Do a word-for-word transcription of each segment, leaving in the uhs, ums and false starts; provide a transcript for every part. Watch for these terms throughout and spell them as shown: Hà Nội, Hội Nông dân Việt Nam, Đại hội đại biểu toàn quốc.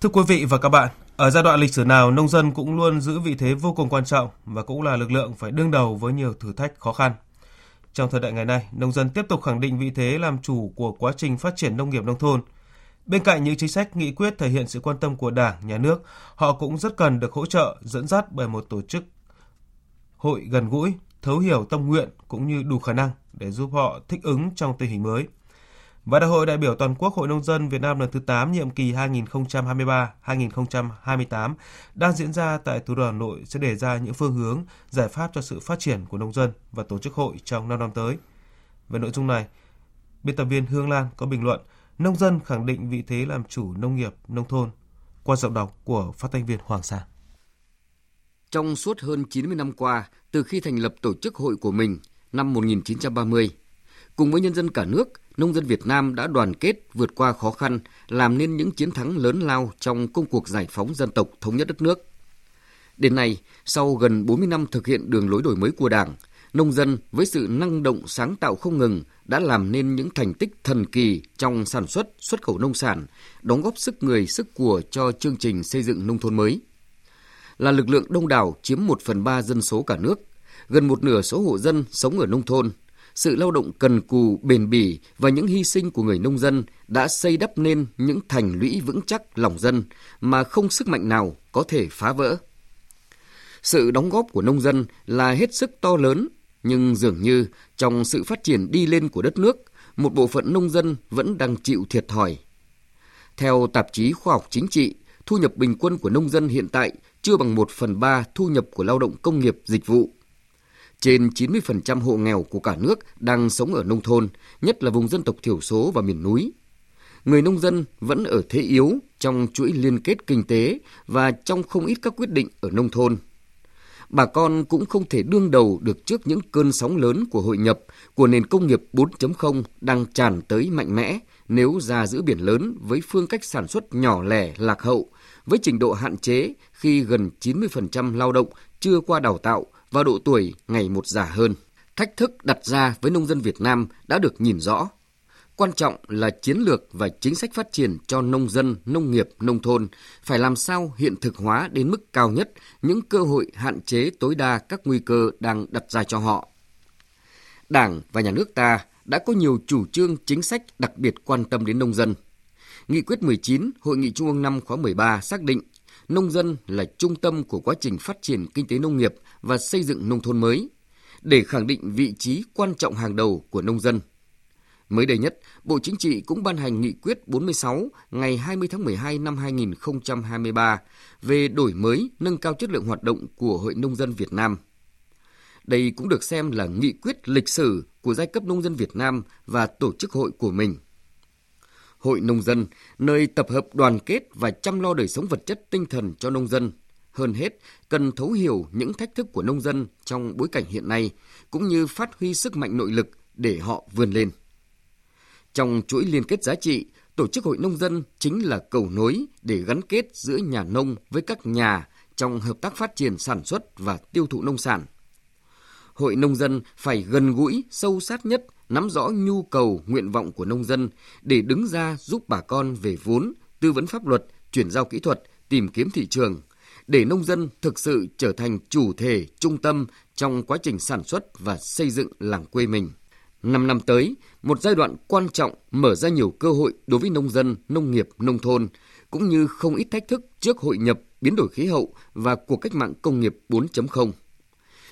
Thưa quý vị và các bạn, ở giai đoạn lịch sử nào, nông dân cũng luôn giữ vị thế vô cùng quan trọng và cũng là lực lượng phải đương đầu với nhiều thử thách khó khăn. Trong thời đại ngày nay, nông dân tiếp tục khẳng định vị thế làm chủ của quá trình phát triển nông nghiệp nông thôn. Bên cạnh những chính sách nghị quyết thể hiện sự quan tâm của Đảng, Nhà nước, họ cũng rất cần được hỗ trợ, dẫn dắt bởi một tổ chức hội gần gũi, thấu hiểu tâm nguyện cũng như đủ khả năng để giúp họ thích ứng trong tình hình mới. Và Đại hội đại biểu toàn quốc Hội Nông dân Việt Nam lần thứ tám nhiệm kỳ hai nghìn không trăm hai mươi ba đến hai nghìn không trăm hai mươi tám đang diễn ra tại thủ đô Hà Nội sẽ đề ra những phương hướng, giải pháp cho sự phát triển của nông dân và tổ chức hội trong năm năm tới. Về nội dung này, biên tập viên Hương Lan có bình luận: Nông dân khẳng định vị thế làm chủ nông nghiệp nông thôn, qua giọng đọc của phát thanh viên Hoàng Sa. Trong suốt hơn chín mươi năm qua, từ khi thành lập tổ chức hội của mình năm một nghìn chín trăm ba mươi, cùng với nhân dân cả nước, nông dân Việt Nam đã đoàn kết vượt qua khó khăn, làm nên những chiến thắng lớn lao trong công cuộc giải phóng dân tộc, thống nhất đất nước. Đến nay, sau gần bốn mươi năm thực hiện đường lối đổi mới của Đảng, nông dân với sự năng động sáng tạo không ngừng đã làm nên những thành tích thần kỳ trong sản xuất, xuất khẩu nông sản, đóng góp sức người, sức của cho chương trình xây dựng nông thôn mới. Là lực lượng đông đảo chiếm một phần ba dân số cả nước, gần một nửa số hộ dân sống ở nông thôn, sự lao động cần cù, bền bỉ và những hy sinh của người nông dân đã xây đắp nên những thành lũy vững chắc lòng dân mà không sức mạnh nào có thể phá vỡ. Sự đóng góp của nông dân là hết sức to lớn, nhưng dường như trong sự phát triển đi lên của đất nước, một bộ phận nông dân vẫn đang chịu thiệt thòi. Theo tạp chí Khoa học Chính trị, thu nhập bình quân của nông dân hiện tại chưa bằng một phần ba thu nhập của lao động công nghiệp dịch vụ. Trên chín mươi phần trăm hộ nghèo của cả nước đang sống ở nông thôn, nhất là vùng dân tộc thiểu số và miền núi. Người nông dân vẫn ở thế yếu trong chuỗi liên kết kinh tế và trong không ít các quyết định ở nông thôn. Bà con cũng không thể đương đầu được trước những cơn sóng lớn của hội nhập, của nền công nghiệp bốn chấm không đang tràn tới mạnh mẽ nếu ra giữa biển lớn với phương cách sản xuất nhỏ lẻ lạc hậu, với trình độ hạn chế khi gần chín mươi phần trăm lao động chưa qua đào tạo và độ tuổi ngày một già hơn. Thách thức đặt ra với nông dân Việt Nam đã được nhìn rõ. Quan trọng là chiến lược và chính sách phát triển cho nông dân, nông nghiệp, nông thôn phải làm sao hiện thực hóa đến mức cao nhất những cơ hội, hạn chế tối đa các nguy cơ đang đặt ra cho họ. Đảng và Nhà nước ta đã có nhiều chủ trương chính sách đặc biệt quan tâm đến nông dân. Nghị quyết mười chín Hội nghị Trung ương năm khóa mười ba xác định nông dân là trung tâm của quá trình phát triển kinh tế nông nghiệp và xây dựng nông thôn mới, để khẳng định vị trí quan trọng hàng đầu của nông dân. Mới đây nhất, Bộ Chính trị cũng ban hành nghị quyết bốn mươi sáu ngày hai mươi tháng mười hai năm hai nghìn không trăm hai mươi ba về đổi mới, nâng cao chất lượng hoạt động của Hội Nông dân Việt Nam. Đây cũng được xem là nghị quyết lịch sử của giai cấp nông dân Việt Nam và tổ chức hội của mình. Hội Nông dân, nơi tập hợp đoàn kết và chăm lo đời sống vật chất tinh thần cho nông dân. Hơn hết, cần thấu hiểu những thách thức của nông dân trong bối cảnh hiện nay, cũng như phát huy sức mạnh nội lực để họ vươn lên. Trong chuỗi liên kết giá trị, tổ chức Hội Nông dân chính là cầu nối để gắn kết giữa nhà nông với các nhà trong hợp tác phát triển sản xuất và tiêu thụ nông sản. Hội Nông dân phải gần gũi, sâu sát nhất, nắm rõ nhu cầu, nguyện vọng của nông dân để đứng ra giúp bà con về vốn, tư vấn pháp luật, chuyển giao kỹ thuật, tìm kiếm thị trường, để nông dân thực sự trở thành chủ thể, trung tâm trong quá trình sản xuất và xây dựng làng quê mình. Năm năm tới, một giai đoạn quan trọng mở ra nhiều cơ hội đối với nông dân, nông nghiệp, nông thôn, cũng như không ít thách thức trước hội nhập, biến đổi khí hậu và cuộc cách mạng công nghiệp bốn chấm không.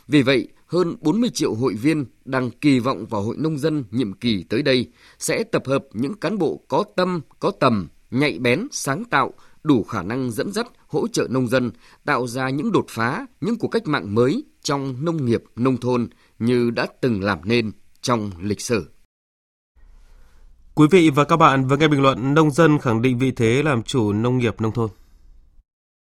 Vì vậy, hơn bốn mươi triệu hội viên đang kỳ vọng vào Hội Nông dân nhiệm kỳ tới đây sẽ tập hợp những cán bộ có tâm, có tầm, nhạy bén, sáng tạo, đủ khả năng dẫn dắt, hỗ trợ nông dân, tạo ra những đột phá, những cuộc cách mạng mới trong nông nghiệp, nông thôn như đã từng làm nên trong lịch sử. Quý vị và các bạn vừa nghe bình luận Nông dân khẳng định vị thế làm chủ nông nghiệp nông thôn.